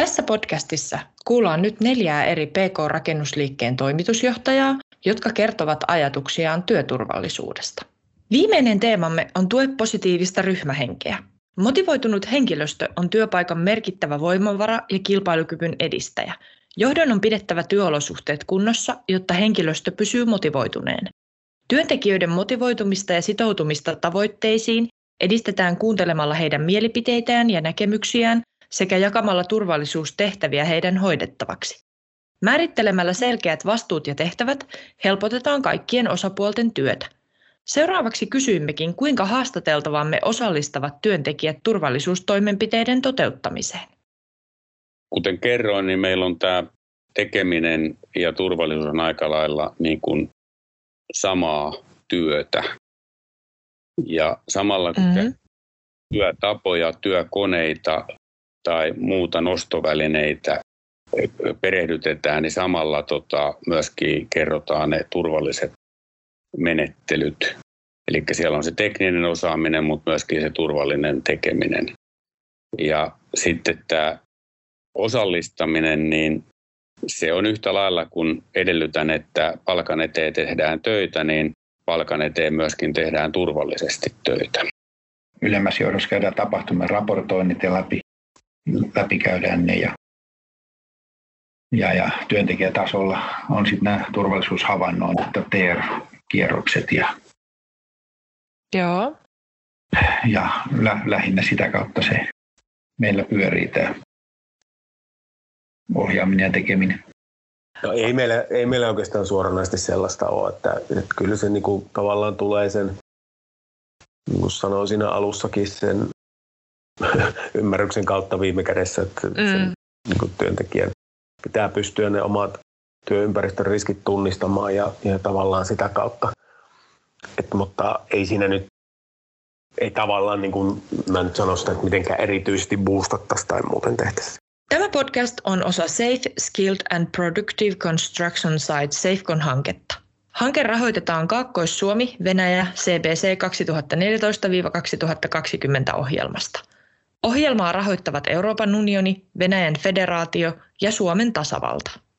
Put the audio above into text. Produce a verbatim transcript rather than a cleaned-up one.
Tässä podcastissa kuullaan nyt neljää eri P K-rakennusliikkeen toimitusjohtajaa, jotka kertovat ajatuksiaan työturvallisuudesta. Viimeinen teemamme on tue positiivista ryhmähenkeä. Motivoitunut henkilöstö on työpaikan merkittävä voimavara ja kilpailukyvyn edistäjä. Johdon on pidettävä työolosuhteet kunnossa, jotta henkilöstö pysyy motivoituneen. Työntekijöiden motivoitumista ja sitoutumista tavoitteisiin edistetään kuuntelemalla heidän mielipiteitään ja näkemyksiään sekä jakamalla turvallisuustehtäviä heidän hoidettavaksi. Määrittelemällä selkeät vastuut ja tehtävät helpotetaan kaikkien osapuolten työtä. Seuraavaksi kysyimmekin, kuinka haastateltavamme osallistavat työntekijät turvallisuustoimenpiteiden toteuttamiseen. Kuten kerroin, niin meillä on tämä tekeminen ja turvallisuus on aika lailla niin kuin samaa työtä. Ja samalla kun mm-hmm. työtapoja, työkoneita tai muuta nostovälineitä perehdytetään, niin samalla tota, myöskin kerrotaan ne turvalliset menettelyt. Eli siellä on se tekninen osaaminen, mutta myöskin se turvallinen tekeminen. Ja sitten tämä osallistaminen, niin se on yhtä lailla, kun edellytän, että palkan eteen tehdään töitä, niin palkan eteen myöskin tehdään turvallisesti töitä. Ylemmässä johdossa käydään tapahtumien raportoinnit ja läpi, läpikäydään ne. Ja, ja, ja työntekijätasolla on sitten nämä turvallisuushavainnoinnit, T R-kierrokset ja, Joo. ja lä, lähinnä sitä kautta se meillä pyörii tämä ohjaaminen ja tekeminen. No ei meillä, ei meillä oikeastaan suoranaisesti sellaista ole, että, että kyllä se niin kuin tavallaan tulee sen, niin kuin sanoin siinä alussakin, sen ymmärryksen kautta viime kädessä, että mm. sen, niin kuin työntekijän pitää pystyä ne omat työympäristön riskit tunnistamaan ja, ja tavallaan sitä kautta. Et, mutta ei siinä nyt, ei tavallaan, niin kuin mä nyt sanon sitä, että mitenkään erityisesti boostattaisiin tai muuten tehtäisiin. Tämä podcast on osa Safe, Skilled and Productive Construction Site SafeCon-hanketta. Hanke rahoitetaan Kaakkois-Suomi, Venäjä, C B C kaksituhattaneljätoista kaksituhattakaksikymmentä ohjelmasta. Ohjelmaa rahoittavat Euroopan unioni, Venäjän federaatio ja Suomen tasavalta.